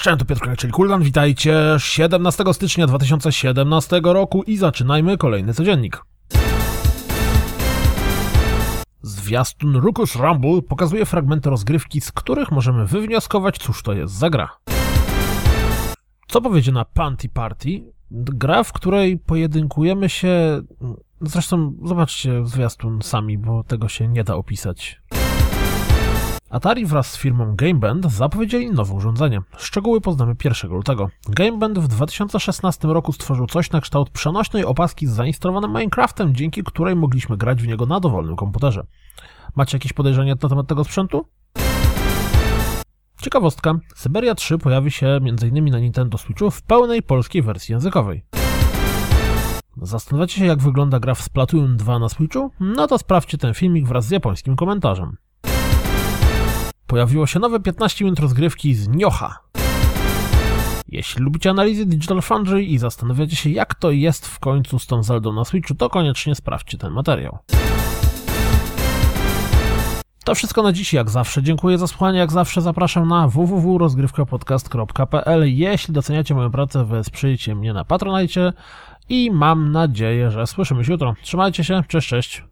Cześć, tu Piotr Kaczelik, Kulman, witajcie 17 stycznia 2017 roku i zaczynajmy kolejny codziennik. Zwiastun Ruckus Rumble pokazuje fragmenty rozgrywki, z których możemy wywnioskować, cóż to jest za gra. Co powiedzie na Panty Party? Gra, w której pojedynkujemy się... Zresztą zobaczcie zwiastun sami, bo tego się nie da opisać. Atari wraz z firmą Gameband zapowiedzieli nowe urządzenie. Szczegóły poznamy 1 lutego. Gameband w 2016 roku stworzył coś na kształt przenośnej opaski z zainstalowanym Minecraftem, dzięki której mogliśmy grać w niego na dowolnym komputerze. Macie jakieś podejrzenia na temat tego sprzętu? Ciekawostka. Syberia 3 pojawi się m.in. na Nintendo Switchu w pełnej polskiej wersji językowej. Zastanawiacie się, jak wygląda gra w Splatoon 2 na Switchu? No to sprawdźcie ten filmik wraz z japońskim komentarzem. Pojawiło się nowe 15 minut rozgrywki z Nioha. Jeśli lubicie analizy Digital Foundry i zastanawiacie się, jak to jest w końcu z tą Zeldą na Switchu, to koniecznie sprawdźcie ten materiał. To wszystko na dziś, jak zawsze dziękuję za słuchanie, jak zawsze zapraszam na www.rozgrywkapodcast.pl. Jeśli doceniacie moją pracę, wesprzyjcie mnie na Patronite i mam nadzieję, że słyszymy się jutro. Trzymajcie się, cześć, cześć.